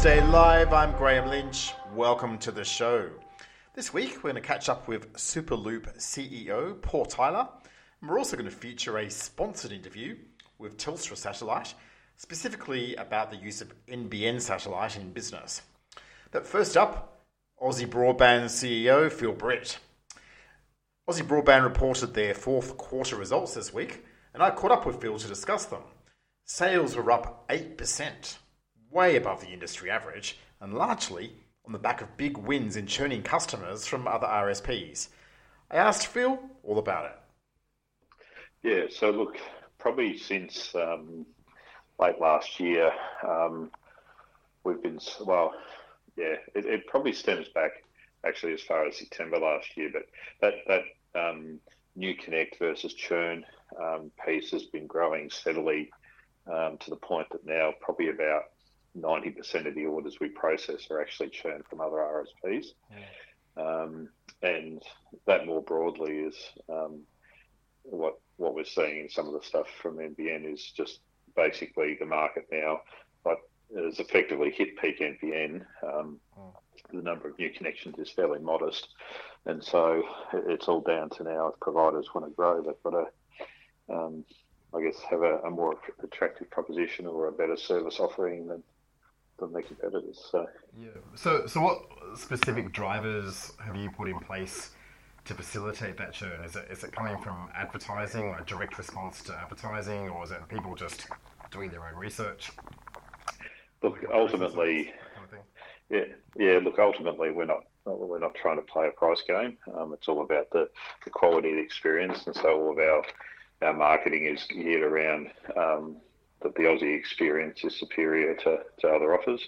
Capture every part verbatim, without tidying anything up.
Comms Day Live, I'm Graeme Lynch. Welcome to the show. This week we're going to catch up with Superloop C E O Paul Tyler, and we're also going to feature a sponsored interview with Telstra Satellite, specifically about the use of N B N satellite in business. But first up, Aussie Broadband C E O Phil Britt. Aussie Broadband reported their fourth quarter results this week, and I caught up with Phil to discuss them. Sales were up eight percent, way above the industry average, and largely on the back of big wins in churning customers from other R S Ps. I asked Phil all about it. Yeah, so look, probably since um, late last year, um, we've been, well, yeah, it, it probably stems back actually as far as September last year, but that, that um, new connect versus churn um, piece has been growing steadily um, to the point that now probably about ninety percent of the orders we process are actually churned from other R S Ps. Yeah. Um, and that more broadly is um, what what we're seeing in some of the stuff from N B N is just basically the market now, like, has effectively hit peak N B N. Um, mm. The number of new connections is fairly modest. And so it's all down to now if providers want to grow, they've got to, um, I guess, have a, a more attractive proposition or a better service offering than than their competitors. So. Yeah. So, so what specific drivers have you put in place to facilitate that churn? Is it is it coming from advertising, like direct response to advertising, or is it people just doing their own research? Look, ultimately, yeah, yeah. Look, ultimately, we're not we're not trying to play a price game. Um, it's all about the, the quality of the experience, and so all of our our marketing is geared around um, that the Aussie experience is superior to, to other offers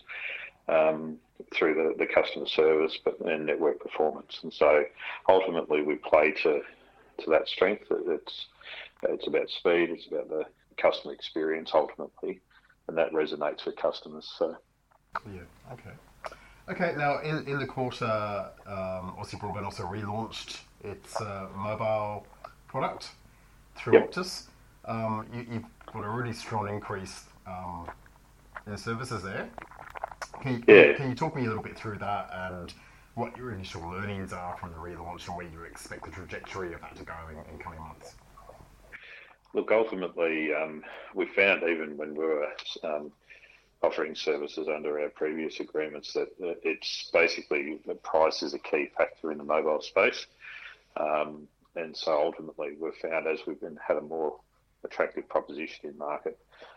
um, through the, the customer service, but and network performance. And so, ultimately, we play to to that strength. It's it's about speed. It's about the customer experience ultimately. And that resonates with customers. So, yeah, okay, okay. Now, in, in the quarter, um, Aussie Broadband also relaunched its uh, mobile product through yep. Optus. Um, you, you've got a really strong increase um, in services there. Can you, yeah. can you talk me a little bit through that and what your initial learnings are from the relaunch and where you expect the trajectory of that to go in, in coming months? Look, ultimately, um, we found even when we were um, offering services under our previous agreements that it's basically the price is a key factor in the mobile space. Um, and so ultimately we found as we've been, had a more attractive proposition in market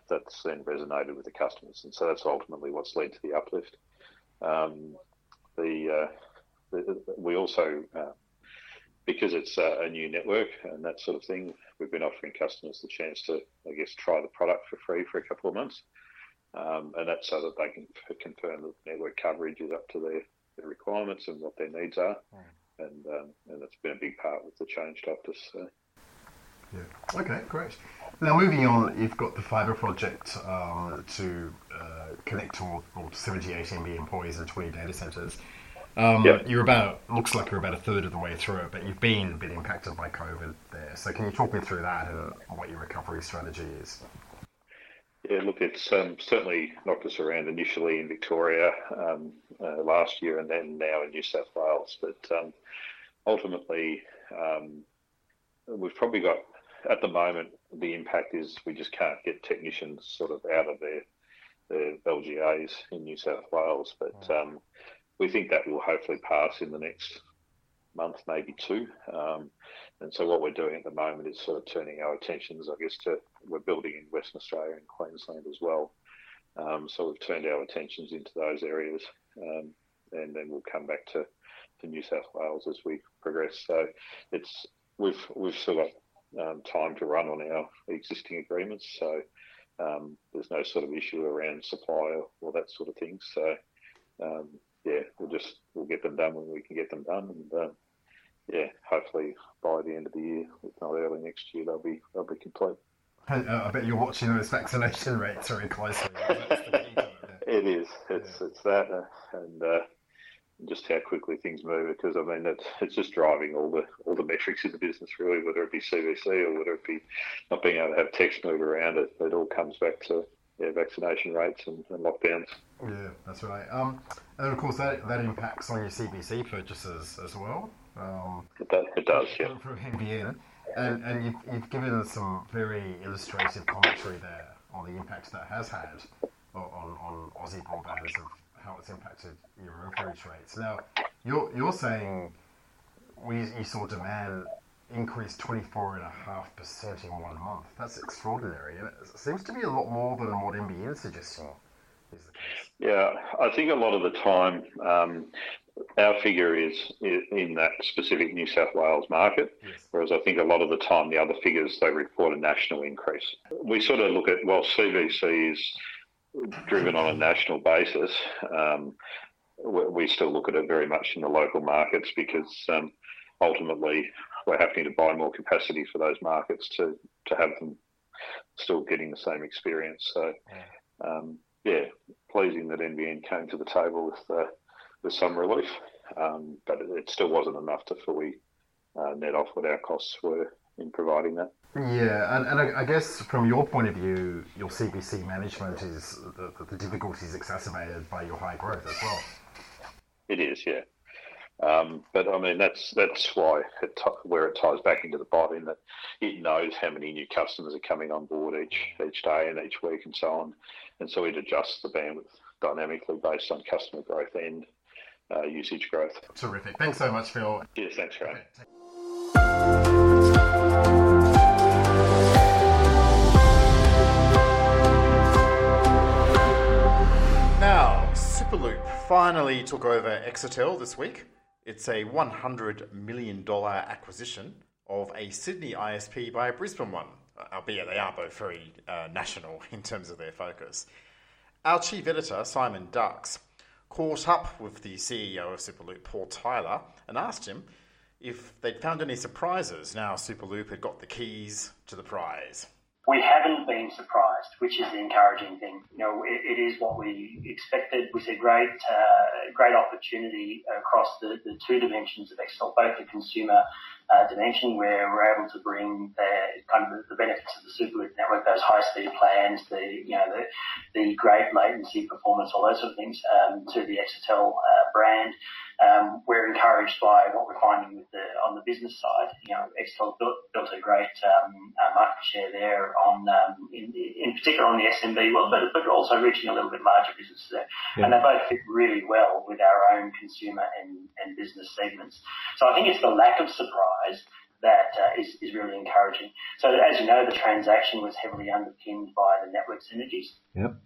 that's then resonated with the customers. And so that's ultimately what's led to the uplift. Um, the, uh, the we also... Uh, Because it's a, a new network and that sort of thing, we've been offering customers the chance to, I guess, try the product for free for a couple of months. Um, and that's so that they can f- confirm that the network coverage is up to their, their requirements and what their needs are. Mm. And um, and that's been a big part with the change to Optus. So. Yeah. Okay, great. Now, moving on, you've got the fibre project um, to uh, connect to all, all seventy-eight N B N employees and twenty data centres. Um, yep. You're about, looks like you're about a third of the way through it, but you've been a bit impacted by COVID there. So can you talk me through that and what your recovery strategy is? Yeah, look, it's um, certainly knocked us around initially in Victoria um, uh, last year and then now in New South Wales. But um, ultimately, um, we've probably got, at the moment, the impact is we just can't get technicians sort of out of their, their L G As in New South Wales. But... Um, We think that will hopefully pass in the next month, maybe two. Um, and so what we're doing at the moment is sort of turning our attentions, I guess, to we're building in Western Australia and Queensland as well. Um, so we've turned our attentions into those areas um, and then we'll come back to, to New South Wales as we progress. So it's we've we've still got um, time to run on our existing agreements. So um, there's no sort of issue around supply or, or that sort of thing. So... Um, Yeah, we'll just we'll get them done when we can get them done, and uh, yeah, hopefully by the end of the year, if not early next year, they'll be they'll be complete. Hey, uh, I bet you're watching those vaccination rates very closely. That's the key to it, yeah. It is. It's yeah. it's that, uh, and uh, just how quickly things move. Because I mean, it's it's just driving all the all the metrics in the business, really. Whether it be C V C or whether it be not being able to have text move around, it it all comes back to yeah, vaccination rates and, and lockdowns. Yeah, that's right. Um, and of course that, that impacts on your C B C purchases as well. Um, it does, it does from, yeah. From N B N. And, and you've, you've given us some very illustrative commentary there on the impacts that has had on, on Aussie Broadband of how it's impacted your overage rates. Now, you're you're saying we you saw demand increase twenty-four point five percent in one month. That's extraordinary. And it seems to be a lot more than what N B N is suggesting is the case. Yeah, I think a lot of the time um, our figure is in that specific New South Wales market, yes. Whereas I think a lot of the time the other figures, they report a national increase. We sort of look at, well, C V C is driven on a national basis. Um, we still look at it very much in the local markets because um, ultimately we're having to buy more capacity for those markets to, to have them still getting the same experience. So, um, yeah, pleasing that N B N came to the table with uh, with some relief, um, but it still wasn't enough to fully uh, net off what our costs were in providing that. Yeah, and, and I, I guess from your point of view, your C B C management is the, the difficulty is exacerbated by your high growth as well. It is, yeah. Um, but I mean, that's that's why it t- where it ties back into the bot in that it knows how many new customers are coming on board each each day and each week and so on, and so it adjusts the bandwidth dynamically based on customer growth and uh, usage growth. Terrific. Thanks so much, Phil. Yes, thanks, Graeme. Okay. Now, Superloop finally took over Exetel this week. It's a one hundred million dollars acquisition of a Sydney I S P by a Brisbane one, albeit they are both very uh, national in terms of their focus. Our chief editor, Simon Dux, caught up with the C E O of Superloop, Paul Tyler, and asked him if they'd found any surprises now Superloop had got the keys to the prize. We haven't been surprised, which is the encouraging thing. You know, it, it is what we expected. We see great, uh, great opportunity across the, the two dimensions of Exetel, both the consumer uh, dimension, where we're able to bring the kind of the benefits of the Superloop network, those high-speed plans, the you know the, the great latency performance, all those sort of things, um, to the Exetel uh, brand. Um, we're encouraged by what we're finding with the, on the business side. You know, Exetel built, built a great um, uh, market share there on, um, in, in particular on the S M B world, but, but also reaching a little bit larger businesses there. Yeah. And they both fit really well with our own consumer and, and business segments. So I think it's the lack of surprise that uh, is, is really encouraging. So as you know, the transaction was heavily underpinned by the network synergies. Yep.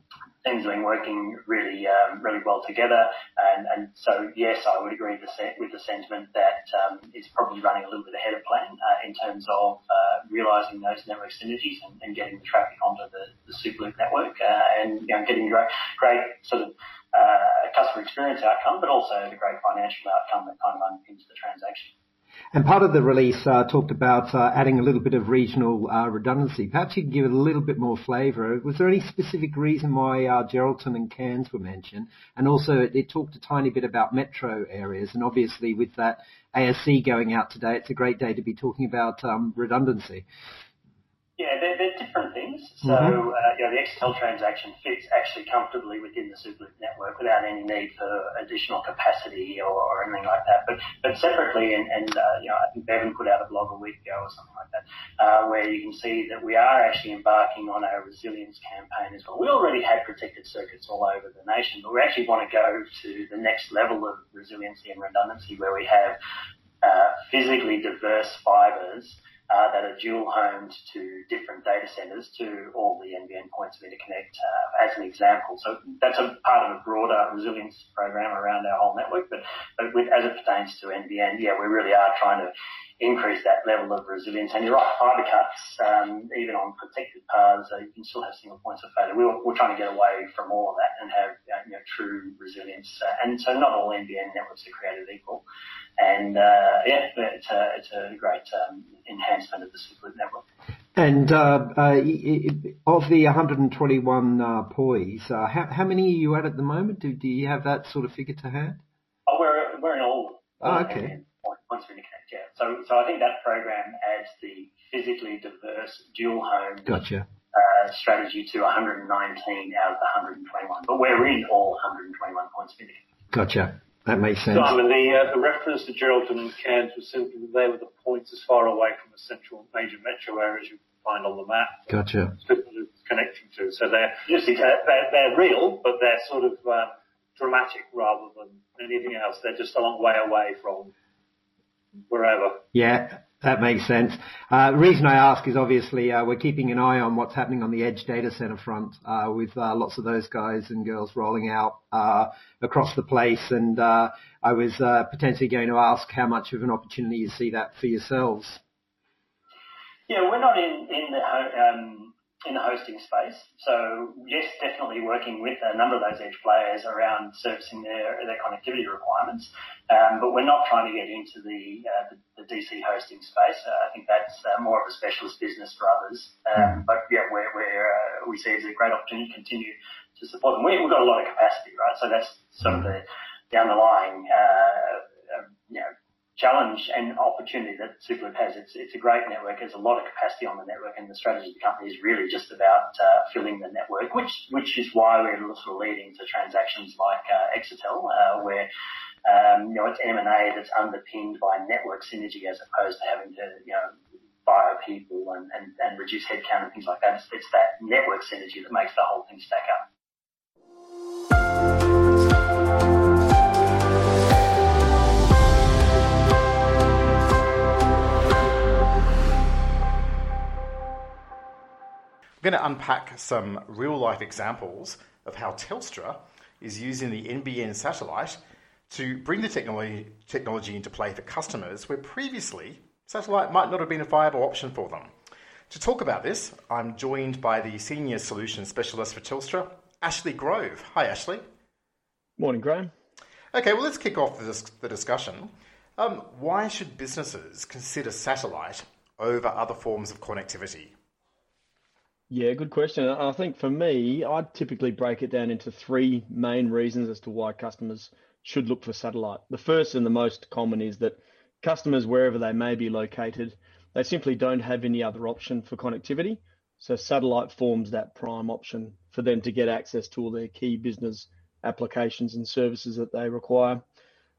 Things have been working really, um, really well together, and, and so yes, I would agree with the sentiment that um, it's probably running a little bit ahead of plan uh, in terms of uh, realising those network synergies and, and getting the traffic onto the, the Superloop network uh, and you know, getting great, great sort of uh, customer experience outcome, but also the great financial outcome that kind of underpins the transaction. And part of the release uh, talked about uh, adding a little bit of regional uh, redundancy. Perhaps you could give it a little bit more flavour. Was there any specific reason why uh, Geraldton and Cairns were mentioned? And also it, it talked a tiny bit about metro areas. And obviously with that A S C going out today, it's a great day to be talking about um, redundancy. Yeah, they're, they're different things. So, mm-hmm. uh, you know, the Exetel transaction fits actually comfortably within the Superloop network without any need for additional capacity or, or anything like that. But, but separately, and, and uh, you know, I think Bevan put out a blog a week ago or something like that, uh, where you can see that we are actually embarking on our resilience campaign as well. We already had protected circuits all over the nation, but we actually want to go to the next level of resiliency and redundancy where we have uh, physically diverse fibres Uh, that are dual-homed to different data centres to all the N B N points of interconnect uh, as an example. So that's a part of a broader resilience program around our whole network. But, but with, as it pertains to N B N, yeah, we really are trying to increase that level of resilience. And you're right, fibre cuts, um, even on protected paths, uh, you can still have single points of failure. We're, we're trying to get away from all of that and have uh, you know, true resilience. Uh, and so not all N B N networks are created equal. And uh, yeah, it's a, it's a great um, enhancement of the Superloop network. And uh, uh, of the one hundred twenty-one uh, P O Is, uh, how, how many are you at at the moment? Do, do you have that sort of figure to hand? Oh, we're we're in all. all oh, okay. N B N points of interconnect, yeah. So so I think that program adds the physically diverse dual home. Gotcha. Uh, uh, strategy to one hundred nineteen out of the one hundred twenty-one, but we're in all one hundred twenty-one points of interest. Gotcha. That makes sense. Simon, the, uh, the reference to Geraldton and Cairns was simply that they were the points as far away from the central major metro areas you find on the map. Gotcha. Connecting to. So they're, they're, they're real, but they're sort of uh, dramatic rather than anything else. They're just a long way away from wherever. Yeah, that makes sense. Uh, the reason I ask is obviously uh, we're keeping an eye on what's happening on the edge data center front uh, with uh, lots of those guys and girls rolling out uh, across the place. And uh, I was uh, potentially going to ask how much of an opportunity you see that for yourselves. Yeah, we're not in, in, the, um, in the hosting space. So, yes, definitely working with a number of those edge players around servicing their, their connectivity requirements. Um, but we're not trying to get into the, uh, the, the D C hosting space. Uh, I think that's uh, more of a specialist business for others. Um, but yeah, we're, we're, uh, we see it as a great opportunity to continue to support them. We, we've got a lot of capacity, right? So that's sort of the, the underlying, uh, um, you know, challenge and opportunity that Superloop has. It's, it's a great network. There's a lot of capacity on the network, and the strategy of the company is really just about uh, filling the network, which, which is why we're sort of leading to transactions like uh, Exetel, uh, where Um, you know, it's M and A that's underpinned by network synergy as opposed to having to, you know, fire people and, and, and reduce headcount and things like that. It's, it's that network synergy that makes the whole thing stack up. I'm going to unpack some real-life examples of how Telstra is using the N B N satellite to bring the technology, technology into play for customers where previously satellite might not have been a viable option for them. To talk about this, I'm joined by the Senior Solution Specialist for Telstra, Ashley Grove. Hi, Ashley. Morning, Graeme. Okay, well, let's kick off the, the discussion. Um, why should businesses consider satellite over other forms of connectivity? Yeah, good question. I think for me, I'd typically break it down into three main reasons as to why customers should look for satellite. The first and the most common is that customers, wherever they may be located, they simply don't have any other option for connectivity. So satellite forms that prime option for them to get access to all their key business applications and services that they require.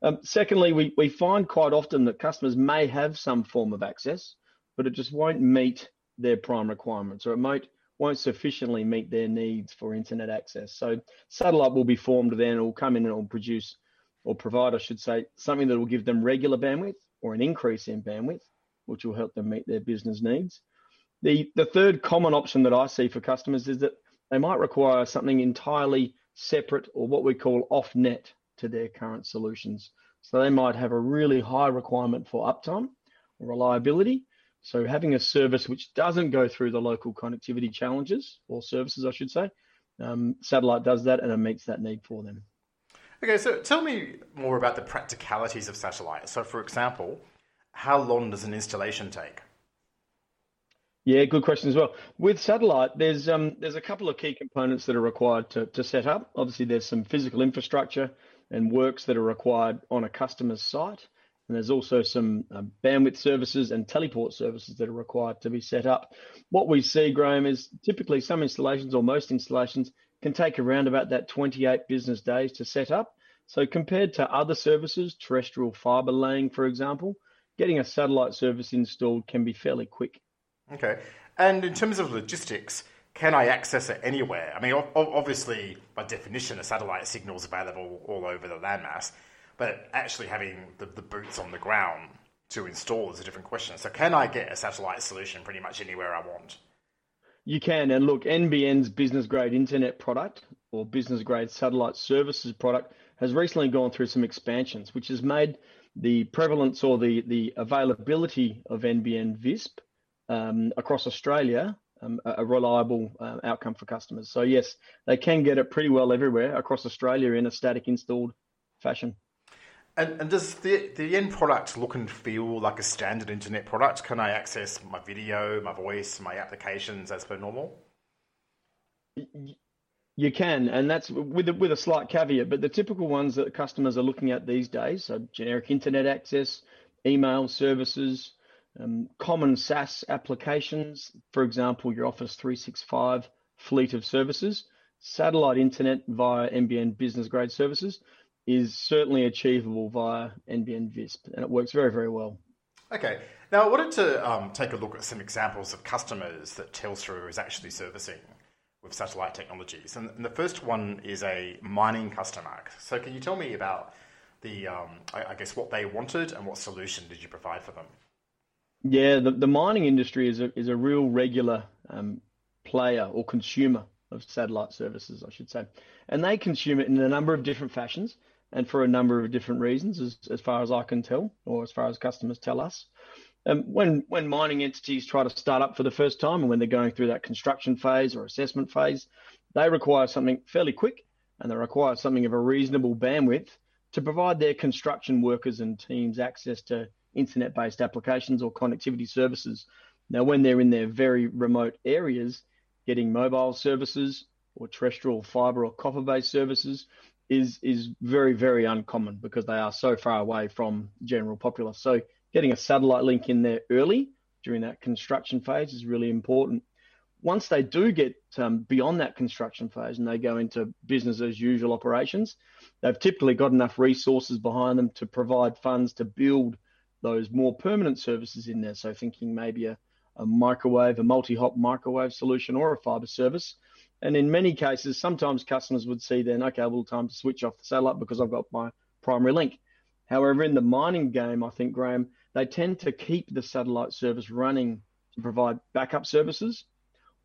Um, secondly, we, we find quite often that customers may have some form of access, but it just won't meet their prime requirements, or it might won't sufficiently meet their needs for internet access. So satellite will be formed then, it will come in and it will produce or provide, I should say, something that will give them regular bandwidth or an increase in bandwidth, which will help them meet their business needs. The, the third common option that I see for customers is that they might require something entirely separate or what we call off-net to their current solutions. So they might have a really high requirement for uptime or reliability. So having a service which doesn't go through the local connectivity challenges or services, I should say, um, satellite does that and it meets that need for them. Okay, so tell me more about the practicalities of satellite. So, for example, how long does an installation take? Yeah, good question as well. With satellite, there's um, there's a couple of key components that are required to, to set up. Obviously, there's some physical infrastructure and works that are required on a customer's site. And there's also some uh, bandwidth services and teleport services that are required to be set up. What we see, Graeme, is typically some installations or most installations can take around about that twenty-eight business days to set up. So compared to other services, terrestrial fibre laying, for example, getting a satellite service installed can be fairly quick. Okay. And in terms of logistics, can I access it anywhere? I mean, obviously, by definition, a satellite signal is available all over the landmass, but actually having the, the boots on the ground to install is a different question. So can I get a satellite solution pretty much anywhere I want? You can, and look, N B N's business-grade internet product or business-grade satellite services product has recently gone through some expansions, which has made the prevalence or the, the availability of N B N VISP um, across Australia um, a, a reliable uh, outcome for customers. So, yes, they can get it pretty well everywhere across Australia in a static installed fashion. And, and does the, the end product look and feel like a standard internet product? Can I access my video, my voice, my applications as per normal? You can, and that's with a, with a slight caveat, but the typical ones that customers are looking at these days, so generic internet access, email services, Um, common SaaS applications, for example, your Office three sixty-five fleet of services, satellite internet via N B N business grade services is certainly achievable via N B N VISP, and it works very, very well. Okay. Now, I wanted to um, take a look at some examples of customers that Telstra is actually servicing with satellite technologies. And, and the first one is a mining customer. So can you tell me about the, um, I, I guess, what they wanted and what solution did you provide for them? Yeah, the, the mining industry is a, is a real regular um, player or consumer of satellite services, I should say. And they consume it in a number of different fashions and for a number of different reasons, as, as far as I can tell, or as far as customers tell us. Um, when, when mining entities try to start up for the first time, and when they're going through that construction phase or assessment phase, they require something fairly quick, and they require something of a reasonable bandwidth to provide their construction workers and teams access to internet-based applications or connectivity services. Now, when they're in their very remote areas, getting mobile services or terrestrial fibre or copper-based services is, is very, very uncommon because they are so far away from general populace. So getting a satellite link in there early during that construction phase is really important. Once they do get um, beyond that construction phase and they go into business as usual operations, they've typically got enough resources behind them to provide funds to build those more permanent services in there. So thinking maybe a, a microwave, a multi-hop microwave solution or a fibre service. And in many cases, sometimes customers would see then, okay, well, time to switch off the satellite because I've got my primary link. However, in the mining game, I think, Graeme, they tend to keep the satellite service running to provide backup services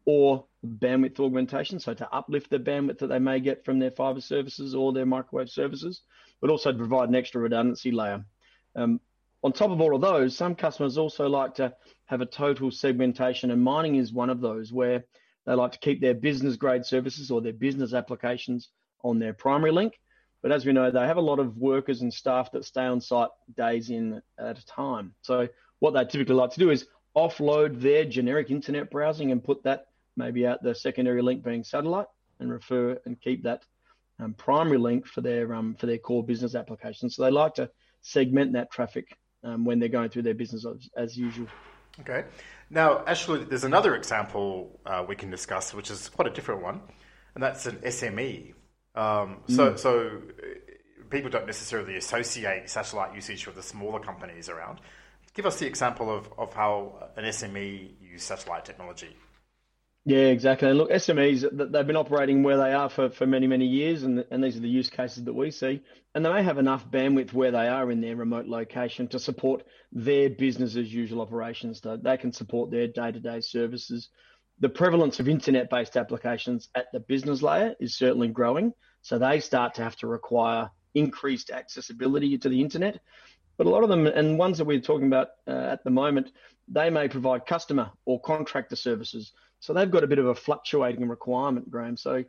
or bandwidth augmentation, so to uplift the bandwidth that they may get from their fibre services or their microwave services, but also to provide an extra redundancy layer. Um, On top of all of those, some customers also like to have a total segmentation, and mining is one of those where they like to keep their business grade services or their business applications on their primary link. But as we know, they have a lot of workers and staff that stay on site days in at a time. So what they typically like to do is offload their generic internet browsing and put that maybe out the secondary link being satellite and refer and keep that um, primary link for their um, for their core business applications. So they like to segment that traffic Um, when they're going through their business as, as usual. Okay. Now, Ashley, there's another example uh, we can discuss, which is quite a different one, and that's an S M E. Um, mm. So, so people don't necessarily associate satellite usage with the smaller companies around. Give us the example of, of how an S M E uses satellite technology. Yeah, exactly. And look, S M Es, they've been operating where they are for, for many, many years, and, and these are the use cases that we see. And they may have enough bandwidth where they are in their remote location to support their business as usual operations. So they can support their day-to-day services. The prevalence of internet-based applications at the business layer is certainly growing. So they start to have to require increased accessibility to the internet. But a lot of them, and ones that we're talking about uh, at the moment, they may provide customer or contractor services. So they've got a bit of a fluctuating requirement, Graeme. So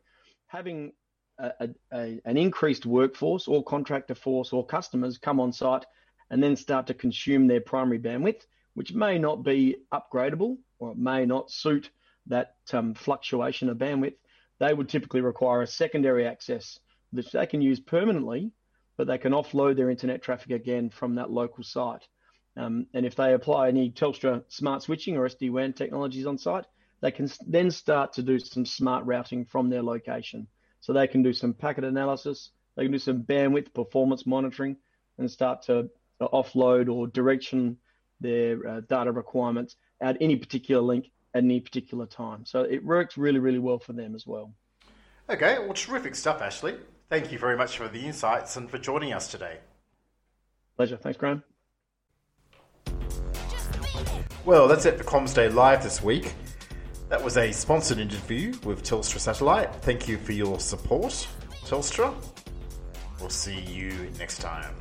having a, a, an increased workforce or contractor force or customers come on site and then start to consume their primary bandwidth, which may not be upgradable or it may not suit that um, fluctuation of bandwidth, they would typically require a secondary access that they can use permanently, but they can offload their internet traffic again from that local site. Um, and if they apply any Telstra smart switching or S D WAN technologies on site, they can then start to do some smart routing from their location. So they can do some packet analysis, they can do some bandwidth performance monitoring and start to offload or direction their uh, data requirements at any particular link at any particular time. So it works really, really well for them as well. Okay, well, terrific stuff, Ashley. Thank you very much for the insights and for joining us today. Pleasure. Thanks, Graeme. Well, that's it for Comms Day Live this week. That was a sponsored interview with Telstra Satellite. Thank you for your support, Telstra. We'll see you next time.